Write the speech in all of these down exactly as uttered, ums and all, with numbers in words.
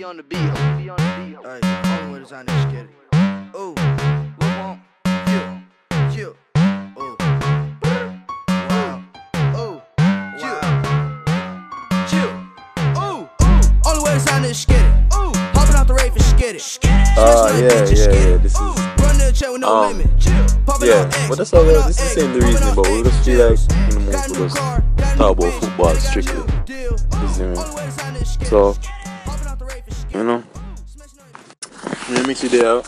be on the beat. Alright, I'm with us on this kid. Ooh, we want you, you. Ooh, wow, ooh, you, you. Ooh, ooh, all the way on this kid. Ooh, popping out the rave and skid it. Ah, yeah, yeah, yeah. This is. Um, yeah, but that's all. This is the same reason, but we just feel like in the moment we just talk about football strictly. So, you know, we meet you there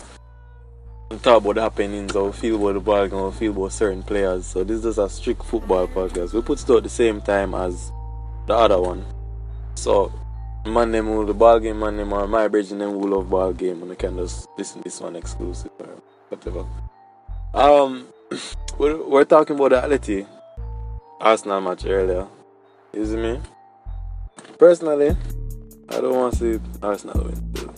and talk about the happenings, how we feel about the ball, how we feel about certain players. So this is just a strict football podcast. We put it out at the same time as the other one. So, man them who the ball game, man them are my bridge and them who love ball game, and they can just listen to this one exclusive. Whatever. Um, we're, we're talking about the Atleti Arsenal match earlier. You see me? Personally, I don't want to see Arsenal win. But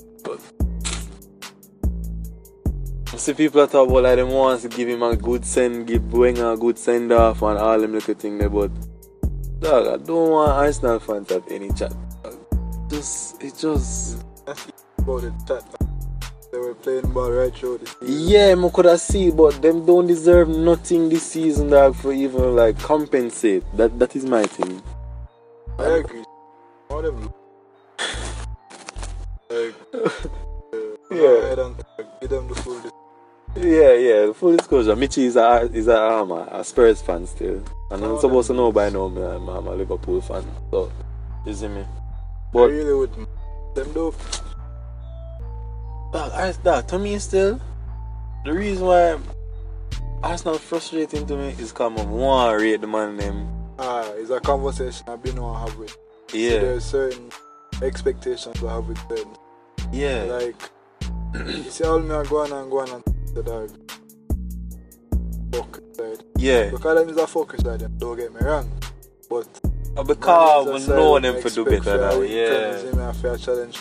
I see people that talk about like them want to give him a good send, give Wenger a good send off, and all them little things there. But dog, I don't want Arsenal fans at any chat. Just it just that's about the chat. They were playing ball right through this season. Yeah, I could have seen, but them don't deserve nothing this season, dog, for even like compensate. That that is my thing. I agree. All of them. Like, uh, yeah. I don't give them the full. Yeah, yeah. The full disclosure. Michi is a is a, um, a Spurs fan still, and I'm supposed to know by now. I'm, I'm a Liverpool fan, so you see me. But I really would. Them though. Dog, I, dog, to me still, the reason why Arsenal frustrating to me is because I want to rate the man name. Ah, it's a conversation I've been on have with. Yeah. So there are certain expectations I have with them. Yeah. Like, you see all me are going and going and the dog. Focus side. Yeah. Because them is a focus side, don't get me wrong. But uh, because we know them for do better now. Yeah. Them, I feel challenge.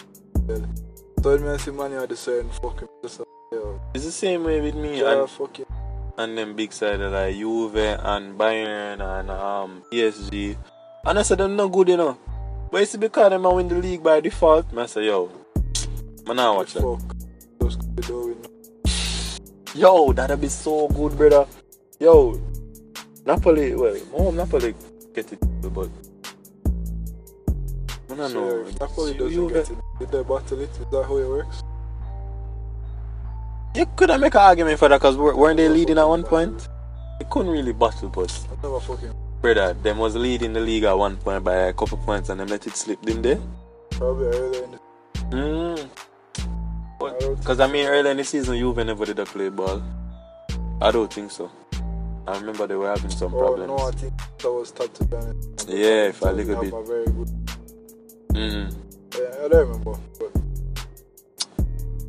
So me see money are the certain fucking. It's the same way with me yeah, and, fucking. And them big side like Juve and Bayern and um P S G. And I said them not good, you know. But it's because them win the league by default. I say yo, man, I watch that. Yo, that'd be so good, brother. Yo, Napoli. Well, oh Napoli get it, but. I don't know. Sure, Napoli doesn't get it. Did they bottle it? Is that how it works? You could have made an argument for that because weren't they leading at one point? They couldn't really bottle, but I never fucking. Brother, them was leading the league at one point by a couple points and them let it slip, didn't they? Probably earlier in the season. Mm. Because I, I mean, earlier in the season, Juve never did a play ball. I don't think so. I remember they were having some oh, problems. No, I think that was tough to done it. Yeah, if I look a bit. A very good. Mm. Yeah, I don't remember. But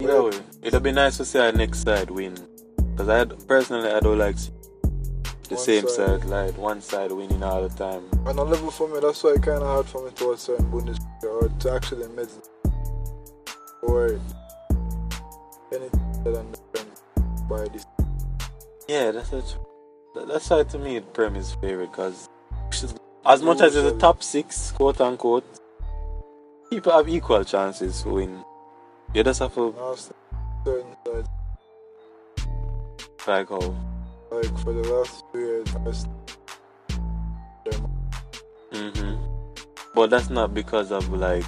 either way, it'll be nice to see our next side win. Because I personally, I don't like the one same side, side, like one side winning all the time. On a level for me, that's why it's kind of hard for me to watch certain Bundesliga or to actually meddle or anything that I'm done by this. Yeah, that's such, that's why to me Prem is favorite because as much as it's the top six, quote unquote. People have equal chances to win. You just have to. Like how? Like for the last two years, I still. hmm But that's not because of like.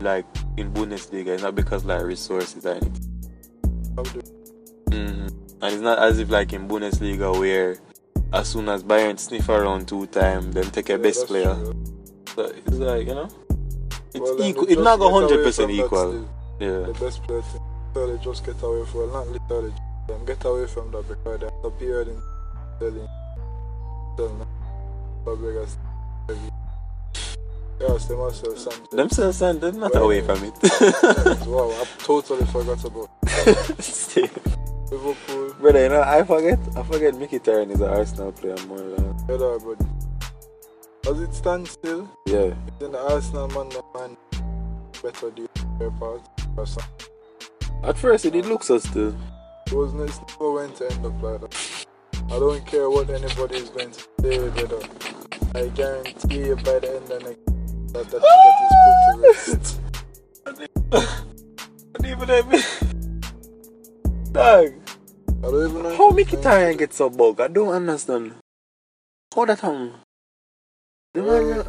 Like in Bundesliga, it's not because like resources or anything. Mm-hmm. And it's not as if like in Bundesliga where as soon as Bayern sniff around two times, then take a yeah, best player. True. So it's like, you know, it's well, equal. It's not one hundred percent equal. Yeah. The best player thing. So they just get away from not literally them get away from that because they appeared in selling selling Fabregas. Yeah, they must sell something. Them sell something. They're not but away from it. Wow, I totally forgot about. Liverpool. Brother, you know, I forget. I forget Mkhitaryan is an Arsenal player more than. Yeah, no, but. As it stands still, yeah. Then the Arsenal man, the man better do their part or something. At first, it did look so still. It was it never went to end up like that. I don't care what anybody is going to say, brother. I guarantee you by the end of the next that that, that is What? What even that mean? Dog. I don't even know. How make Italian get so bug? I don't understand. How that happened? The man...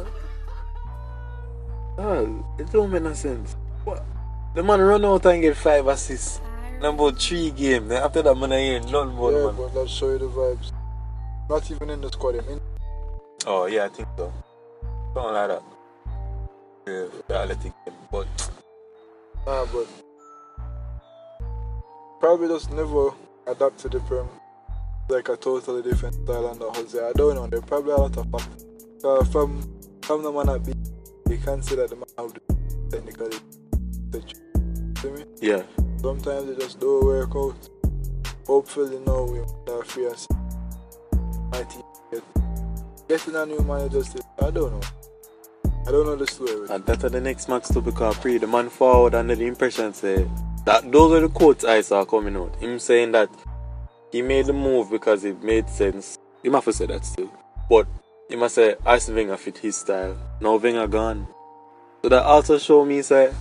Dog, it don't make no sense. What? The man run out and get five assists. Number three game. Then after that, man, I hear none more. Yeah, man. But that show you the vibes. Not even in the squad, I mean. Oh, yeah, I think so. Something like that. Yeah, the Athletic game, but... Nah, but... Probably just never adapt to the Prem. Like a totally different style under Jose. I don't know, they're probably a lot of fun. Uh, from, from the man I beat, you can't say that the man have the technical... See me? Yeah. Sometimes they just don't work out. Hopefully now we are free and safe. My team get getting a new manager still. I don't know. I don't know the story. And that's the next match to become pre the man forward under the impression say that those are the quotes I saw coming out. Him saying that he made the move because it made sense. He must have said that still. But he must say Arsene Wenger fit his style. Now Wenger gone. So that also show me say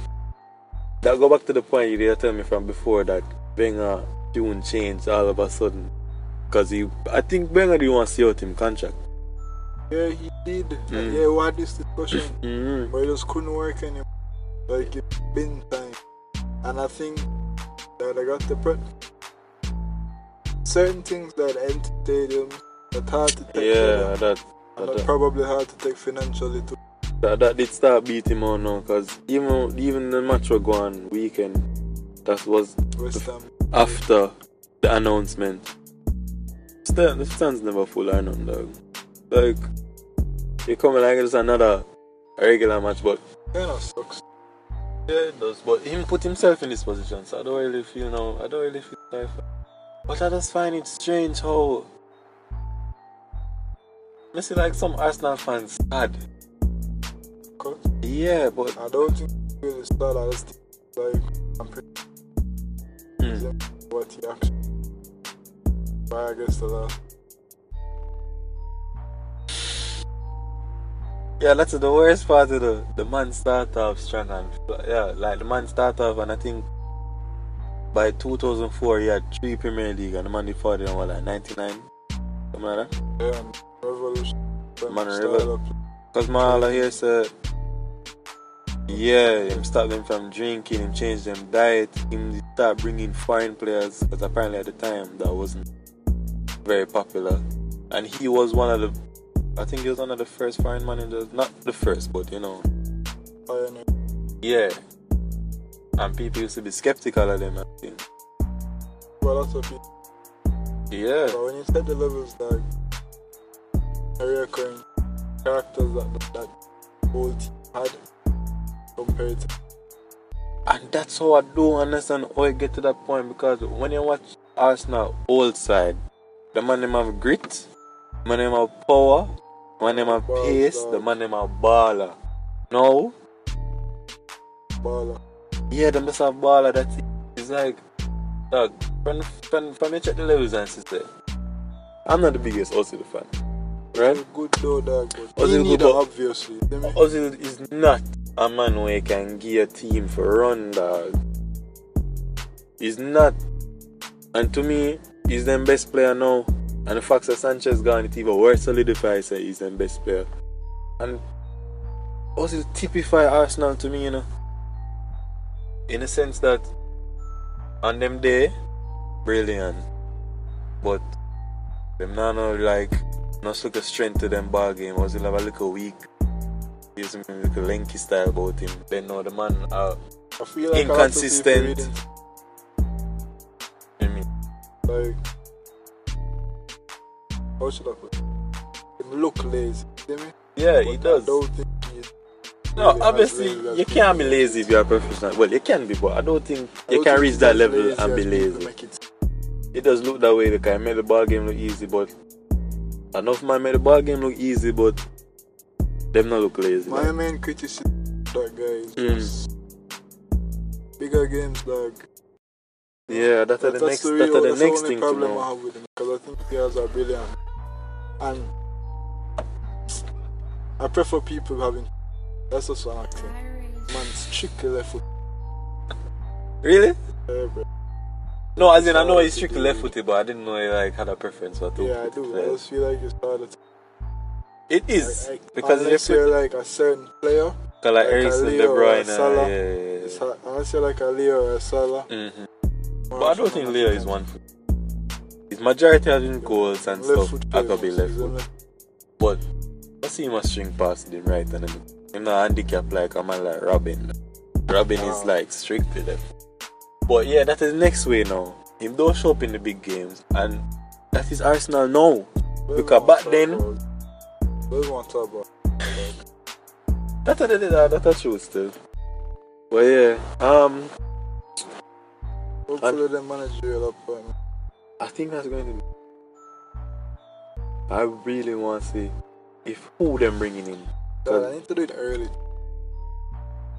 that go back to the point you did tell me from before that Wenger tune changed all of a sudden. Because he, I think Wenger didn't want to see out him contract. Yeah, he did. Mm. And yeah, we had this discussion. Mm-hmm. But he just couldn't work anymore. Like, it's been time. And I think that I got the... Pre- certain things that empty stadiums, that hard to take. Yeah, that... that and that, that probably hard to take financially too. That, that did start beating him on now, because even, even the match was gone weekend, that was West Ham, after yeah. the announcement. Still, the stands never full or none, dog. Like, you come like it's another regular match, but... Kind of sucks. Yeah, it does, but him put himself in this position, so I don't really feel now, I don't really feel like... But I just find it strange how... I see like some Arsenal fans sad. Cut. Yeah, but I don't think it's really sad. I just think like I'm pretty mm. what he actually but I guess the last yeah that's the worst part of the the man start off strong and yeah like the man start off and I think by two thousand four he had three Premier League and the man before them was like ninety-nine something like that yeah and Revolution man Revolution because Mahala here said yeah, him stop them from drinking, him change them diet, him start bringing foreign players because apparently at the time that wasn't very popular. And he was one of the, I think he was one of the first foreign managers, not the first, but you know. Pioneer. Yeah. And people used to be skeptical of them, I think. Well, that's what people. Yeah. But when you said the levels, like, career current characters that, that, that whole team had. Compared to. And that's how I do understand how I get to that point because when you watch Arsenal old side, the man them have grit, the man them have power, the man them have ball pace, side. The man them have baller. No? Baller. Yeah, them just have baller. That's it. It's like, dog, when, when, when you check the levels and sister, I'm not the biggest Ozil fan. Right? He's good though, dog. Ozil good, but obviously. Ozil is not. A man who can give a team for run, dog. He's not. And to me, he's the best player now. And the fact that Sanchez gone, it even worse solidifies that he's the best player. And also typify Arsenal to me, you know. In the sense that, on them day, brilliant. But, them now know, like, not look a strength to them ball game. Was it like a little weak? Gives me like a lanky style about him. Then no, the man are I feel like inconsistent. I mean, like how should I put it? He look lazy. You know me? Yeah, but he does. I don't think he no, really obviously really you can't be lazy if you are professional. Well, you can be, but I don't think I you don't can think reach that level lazy, and be lazy. It. it does look that way. They can make the ball game look easy, but enough man made the ball game look easy, but. Them not look lazy. My like. main criticism that guy is mm. just bigger games, like yeah, that are the next, the, real, that are the that's next the thing problem to know. I have with him because I think players are brilliant, and I prefer people having. That's just one acting. Man, strictly left foot. Really? Yeah, bro. No, as in, I know he's strictly left footed, but I didn't know he like had a preference for two. Yeah, I do. Players. I just feel like it's hard. It is. Like, like, because unless you're like a certain player. Like, like Ericsson, De Bruyne, Salah. Yeah, yeah, yeah. It's hard. Unless you're like a Leo or a Salah. Mm-hmm. But I don't think Leo is one foot. His majority of his goals and left stuff, I could be left foot. But I see him a string pass to him right and then. Him not handicapped like a man like Robin. Robin wow. is like strictly left. But yeah, that is the next way now. Him don't show up in the big games, and that is Arsenal now. Because back then, we want to talk about that. That that that true still. But yeah, um, hopefully the managerial appointment. I think that's going to. I really want to see if who them bringing in. So I need to do it early.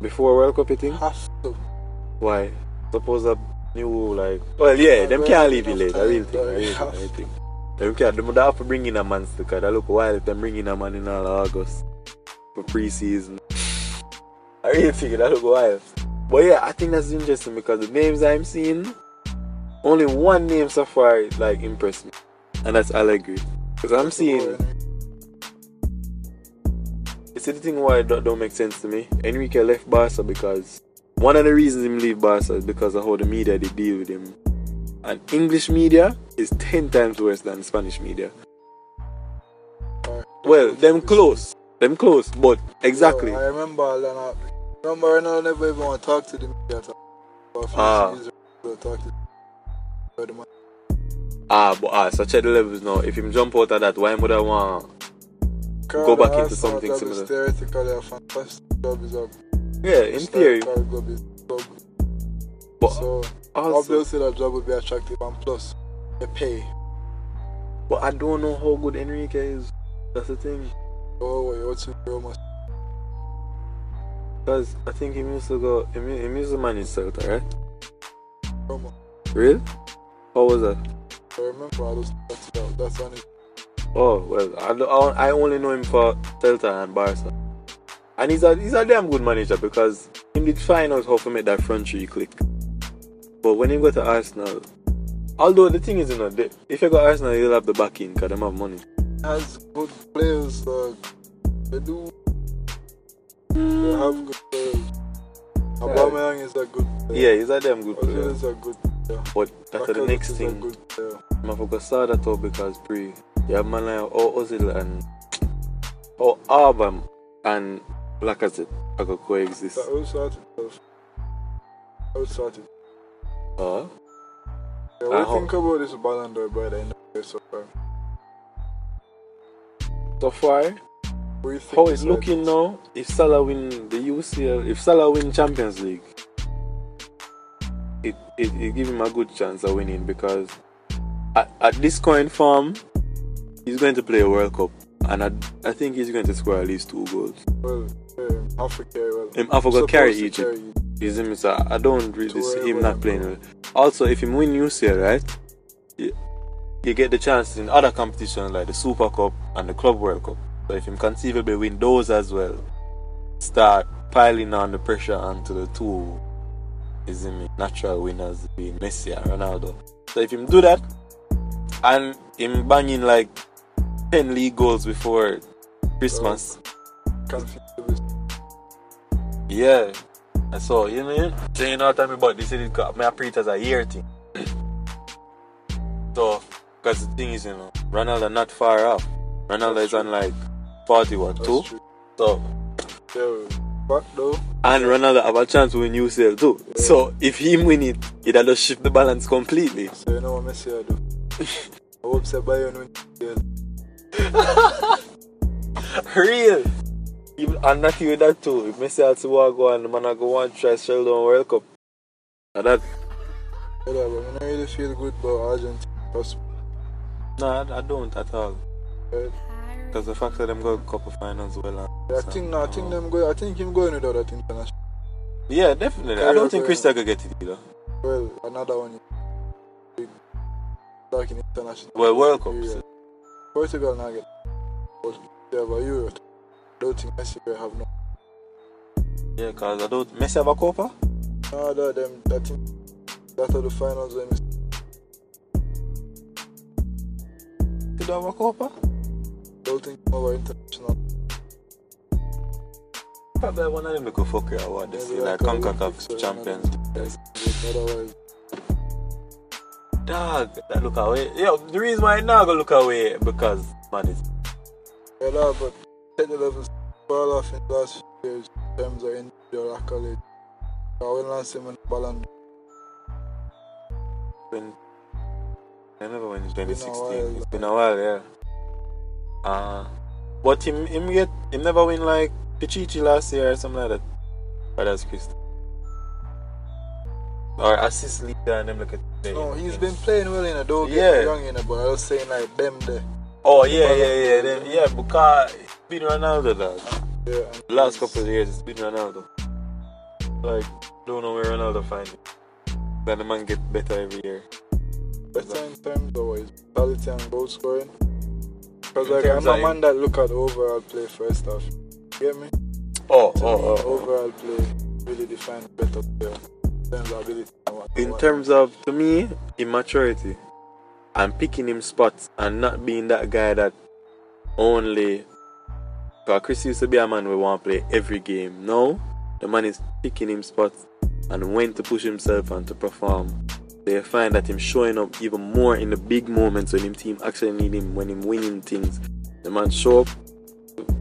Before World Cup, you think? Have to. Why? Suppose a new like well yeah, yeah them can't leave it late, I real thing, I real thing, I think. Them can't them have to bring in a man still cause I look wild if them bring in a man in all August for pre-season. I really think that look wild. But yeah, I think that's interesting because the names I'm seeing, only one name so far like impressed me. And that's Allegri. Because I'm seeing it's the thing why it don't, don't make sense to me. Enrique left Barca because one of the reasons him leave Barca is because of how the media they deal with him. And English media is ten times worse than Spanish media. Uh, well, them close. Them close, but exactly. Yo, I remember Ronaldo Ronaldo never even want to talk to the media. Ah. Ah, but ah, so check the levels now. If him jump out of that, why would I want to go back into something similar? Theoretically, a fantastic job is up. Yeah, in theory. But so also, obviously that job would be attractive and plus the pay. But I don't know how good Enrique is. That's the thing. Oh wait, what's in Roma? Because I think he needs to go he needs to manage Celta, right? Roma. Really? How was that? I remember I was that's that's on it. Oh well, I, I only know him for Celta and Barca. And he's a, he's a damn good manager because he did find out how to make that front three click. But when he go to Arsenal, although the thing is, you know, they, if you go to Arsenal, you'll have the backing because they have money. As good players, uh, they do. Mm. They have good players. Yeah. Aubameyang is a good player. Yeah, he's a damn good player. Ozil is a good player. But that's the next thing. I'm going to start that up because pre, you have man like Ozil and or Aubameyang and. Like I said, I could coexist. I would start it. I would start it. Huh? Yeah, what do you think about this Ballon d'Or by the end of the year so far? So far? How it's looking now, if Salah win the U C L, if Salah win Champions League, it, it, it gives him a good chance of winning because at, at this current form, he's going to play a World Cup. And I, I think he's going to score at least two goals. Well, um, Africa, well. Um, Africa carry Egypt. He's him. So I don't really see him well, not playing well. Also, if he win U C L, right, you, you get the chances in other competitions like the Super Cup and the Club World Cup. So if him conceivably win those as well, start piling on the pressure onto the two, is him natural winners being Messi and Ronaldo. So if him do that, and him banging like ten league goals before Christmas. Um, yeah. And so, you know, so you know what I'm talking about? This is my preach as a year thing. So, because the thing is, you know, Ronaldo not far off. Ronaldo is on like forty-one, two. So, yeah, back though. And Ronaldo have a chance to win U C L too. Yeah. So, if he win it, it will just shift the balance completely. So, you know what Messi will do? I hope say Bayern win U C L. Real, even I'm not with that too. If Messi has to go and the man go and try Sheldon World Cup, and that. Yeah, but I don't really feel good about Argentina. No, I don't at all. Because the fact that them go to Cup of Finals well. And yeah, I think no, I think them go. I think him going without that international. Yeah, definitely. Carry I don't think Cristiano could get it either. Well, another one. Like in international. Well, World Cup. So. Portugal now get, but they have a Euro. I don't think Messi will have no. Yeah, because I don't. Messi have a Copa? No, no, them. I think that are the finals when Messi. Did they have a Copa? I don't think they were international. Probably one of them look a fucker award. They yeah, see, like CONCACAF champions. Otherwise. Dog, that look away. Yeah, the reason why I not gonna look away because man is. Yeah, no, but ten eleven fall off in the last few years in terms of individual accolades. I will last him in the Ballon d'Or. I never went in twenty sixteen. It's been a while, it's been a while yeah. Uh, but him, him get him never win like Pichichi last year or something like that. But that's Christ. Or assist leader and them look at the no, he's been playing well in a dog yeah. young in a but I was saying like them there. Oh yeah, the yeah, yeah, them, yeah, because it's been Ronaldo that. Yeah. The last couple of years it's been Ronaldo. Like don't know where Ronaldo find it. Then the man get better every year. Better in terms of his quality and goal scoring. Because like I'm a man that look at overall play first half. You get me? Oh, to oh, me, oh, overall play really defines better player. In terms of ability, in terms of, to me, immaturity and picking him spots and not being that guy that only. Because Chris used to be a man who want to play every game. Now, the man is picking him spots and when to push himself and to perform. They find that him showing up even more in the big moments when him team actually need him, when him winning things. The man show up.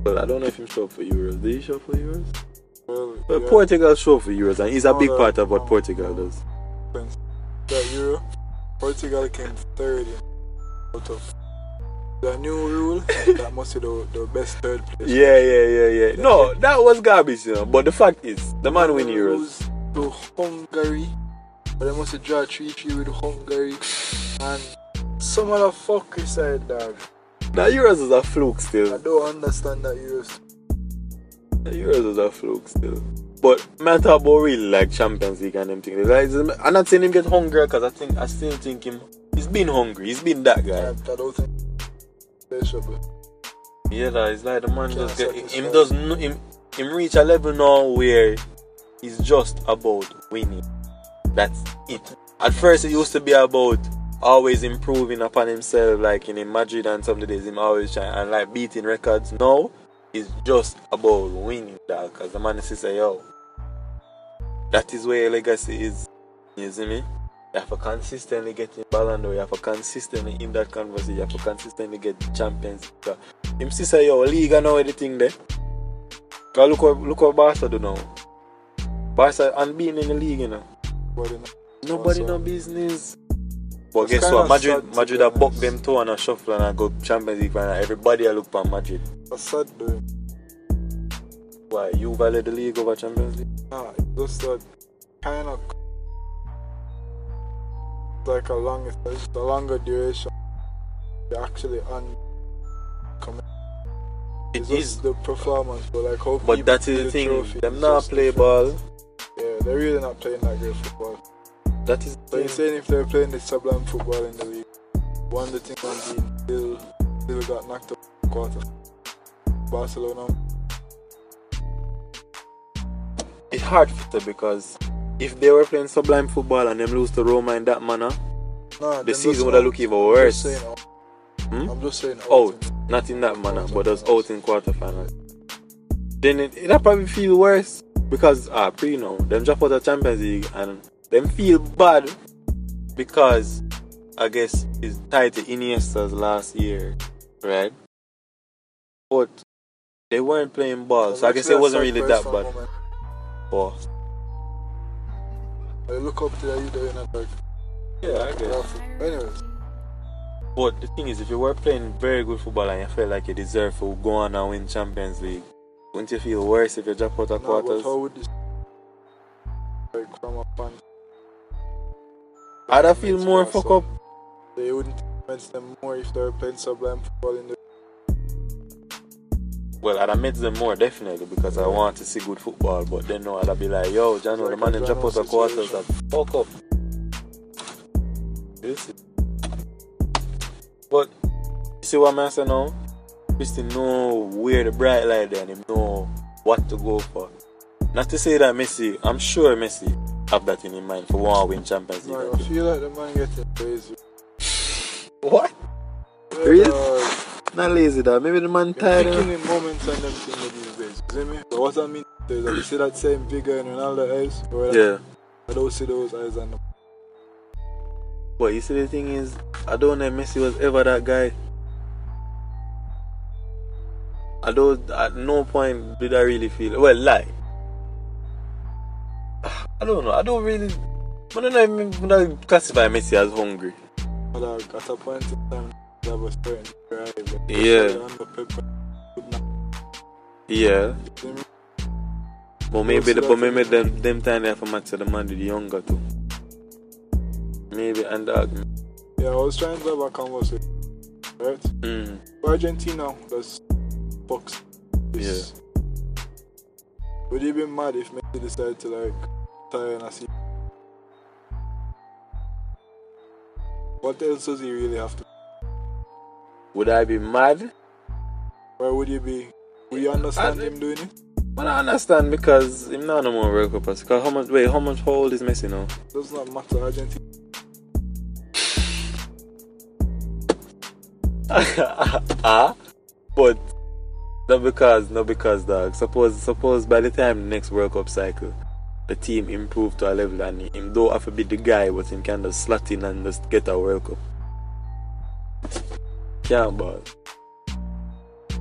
But I don't know if him show up for Euros. Did he show up for Euros? Well, but yeah. Portugal show for Euros and it's a big that, part of what um, Portugal does. That Euro, Portugal came third out of the new rule. That must be the, the best third place. Yeah, yeah, yeah, yeah. That no, that was garbage, you know. But the fact is, the man win Euros. To Hungary, but they must draw three three with Hungary, and some other fuck side dog. That Euros is a fluke still. I don't understand that Euros. The Euros was a fluke still. But matter about really like Champions League and them things. Like, I'm not saying him get hungry because I think I still think him he's been hungry, he's been that guy. I, I don't think yeah that it's like the man just get him him, does, him him reach a level now where he's just about winning. That's it. At first it used to be about always improving upon himself, like in Madrid and some days him always trying and like beating records. Now it's just about winning, dog. Because the man is say, yo, that is where legacy is. You see me? You have to consistently get in Ballon d'Or. You have to consistently in that conversation. You have to consistently get Champions League. Him say, yo, league and everything there. Because look what, look what Barca do now. Barca unbeaten in the league, you know. Nobody, Nobody no business. But it's guess what? Madrid, Madrid have bucked them toe and a shuffle and I go Champions League final. Everybody I look at Madrid. That's sad though. Why? Juve led the league over Champions League? Nah, it just that kind of like a long, it's just a longer duration. They're actually uncommon. It it's is the performance, but like how but that is the thing. Trophy, them not play different. Ball. Yeah, they're really not playing that great football. That is so you're saying if they're playing the sublime football in the league, won the thing and still still got knocked up in the quarter. Barcelona. It's hard for them because if they were playing sublime football and them lose to Roma in that manner, nah, the season would have looked even worse. I'm just saying out. Hmm? I'm just saying out, out in, not in that manner, but that's out in quarterfinals. Then it it'll probably feel worse because ah pre you know, them drop out of Champions League and them feel bad because I guess it's tied to Iniesta's last year, right? But they weren't playing ball, so I guess it wasn't really that bad. But I look up to that you doing that like yeah, I guess. Anyways, but the thing is, if you were playing very good football and you felt like you deserve to go on and win Champions League, wouldn't you feel worse if you drop out of quarters? How would this like from a fan? I'd feel more fuck up. They wouldn't immense them more if they were playing sublime football in the. Well, I'd immense them more definitely because I want to see good football, but then no, I'd be like, yo, Jano, like the man in drop out the quarters, that fuck up. This is. But you see what I'm saying now? Christian know where the bright light and him know what to go for. Not to say that Messi, I'm sure Messi have that in his mind for one win Champions League. I feel like the man getting lazy. What? Really? Uh, not lazy though. Maybe the man tired. Taking the moments and them things these days. You see me? So what I mean is that you see that same vigor in Ronaldo eyes. Yeah. I don't see those eyes and. But you see the thing is, I don't know if Messi was ever that guy. I don't. At no point did I really feel. Well, like. I don't know. I don't really. I don't know if I classify Messi as hungry. Like at a point in time, that was starting to cry. Yeah. Yeah. But maybe, the, but maybe them them time they have a match to the man with the younger too. Maybe and that. Yeah, I was trying to have a conversation, right? Mm. For Argentina, that's box. Yeah. Would you be mad if Messi decided to like tire and see? What else does he really have to do? Would I be mad? Or would you be... Would you understand I, him doing it? But I understand because him now no more World Cup. Because how much... Wait, how much how old is Messi now? Does not matter, Argentina. Ah? But... Not because... Not because, dog. Suppose... Suppose by the time the next World Cup cycle... The team improved to a level and him though I forbid the guy but him can just slot in and just get a World Cup. Can't ball.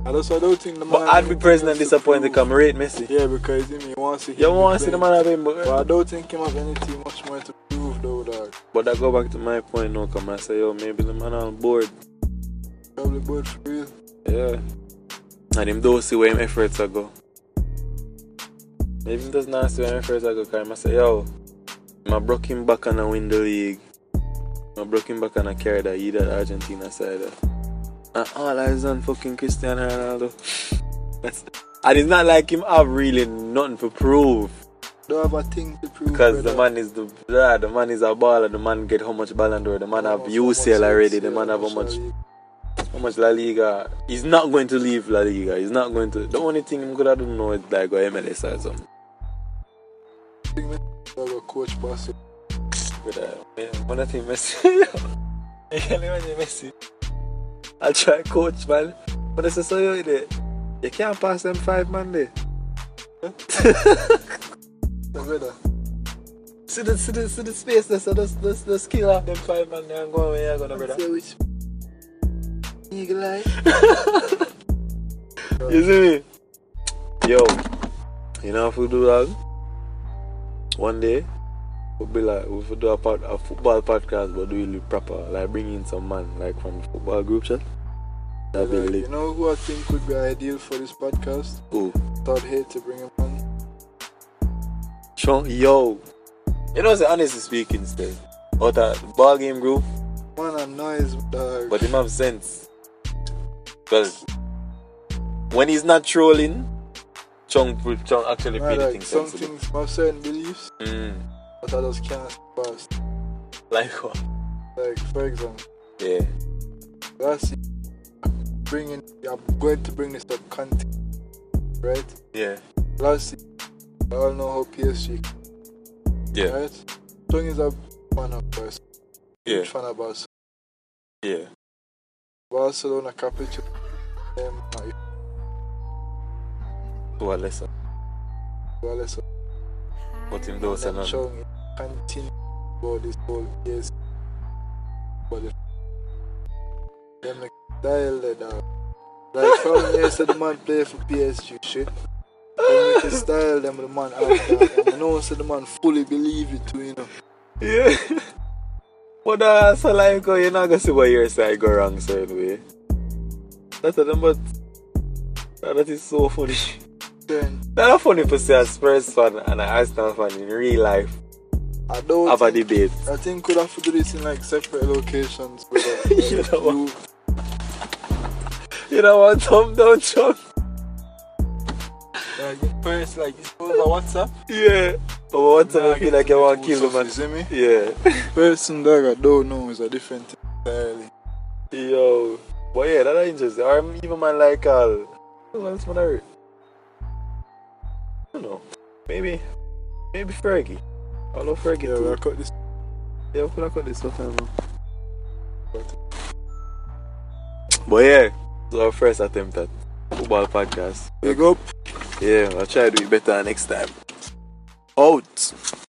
I don't, so I don't think the man but I'd be present and disappointed because I'm rate Messi. Yeah, because him, he wants to. You want to see the man have him, but I don't think him have anything much more to prove though, dog. But I go back to my point now, come I say yo, maybe the man on board. Probably bored for real. Yeah. And him don't see where him efforts are go. Maybe he does not see when I first go car, I say, yo, I broke him back and I win the league. I broke him back and I carried that either the Argentina side. And all eyes on fucking Cristiano Ronaldo. That's, and it's not like him have really nothing to prove. Don't have a thing to prove. Because brother. The man is the yeah, the man is a baller, the man get how much Ballon d'Or, the man oh, have U C L already, U C L, the man have how much how much La Liga. He's not going to leave La Liga. He's not going to. The only thing he could have done now is like go M L S or something. Coach Barca. But uh, one of the Messi. I can't imagine Messi. I try coach man, but it's so you there. You can't pass them five man there. Huh? see the see the see the space there. So that's that's the skill of them five man there and go away. I go no brother. Which eagle eye. You see me? Yo, you know if we do that. One day, we'll be like, we'll do a, part, a football podcast, but do it proper. Like, bring in some man, like from the football group chat. That'd be like, lit. You know who I think would be ideal for this podcast? Who? Thought here to bring him on. Yo. You know, honestly speaking, still. What a ball game group. Man, I'm noise, dog. But him have sense. Because when he's not trolling, Chong, Chong actually nah, really like things some sensible. Things have certain beliefs, mm. but others can't pass. Like what? Like, for example, yeah. That's bringing. I'm going to bring this up content, right? Yeah. Last season, I all know how P S G. Yeah. Right? Chong is a fan of Barca. Yeah. Huge fan of Barca. Yeah. Barcelona capital. Um, To a lesson. To a lesson. But him those and Chong continue about this whole case. But the them dial that down. Like from here said the man play for P S G shit. They make a style them the man out and no one said the man fully believe it too, you know. Yeah. But uh so like you're not gonna see where your side go wrong certain way. That's a number that, that is so funny. It's not funny to say a Spurs fan and an Arsenal fan in real life I don't have a debate. I think we could have to do this in like separate locations. But you know what? You know what? Tom don't jump. Like in Paris, like it's over WhatsApp. Yeah. Over WhatsApp, nah, I feel like I want to kill them. You see me? Yeah. Person that I don't know is a different thing entirely. Yo. But yeah, that's interesting. Or even man like Al. Who else man I read? I don't know. Maybe, maybe Fergie. I love Fergie. Yeah, too. I cut this. Yeah, I cut this off now. But yeah, it's our first attempt at football podcast. Big up. Yeah, I'll try to do it better next time. Out.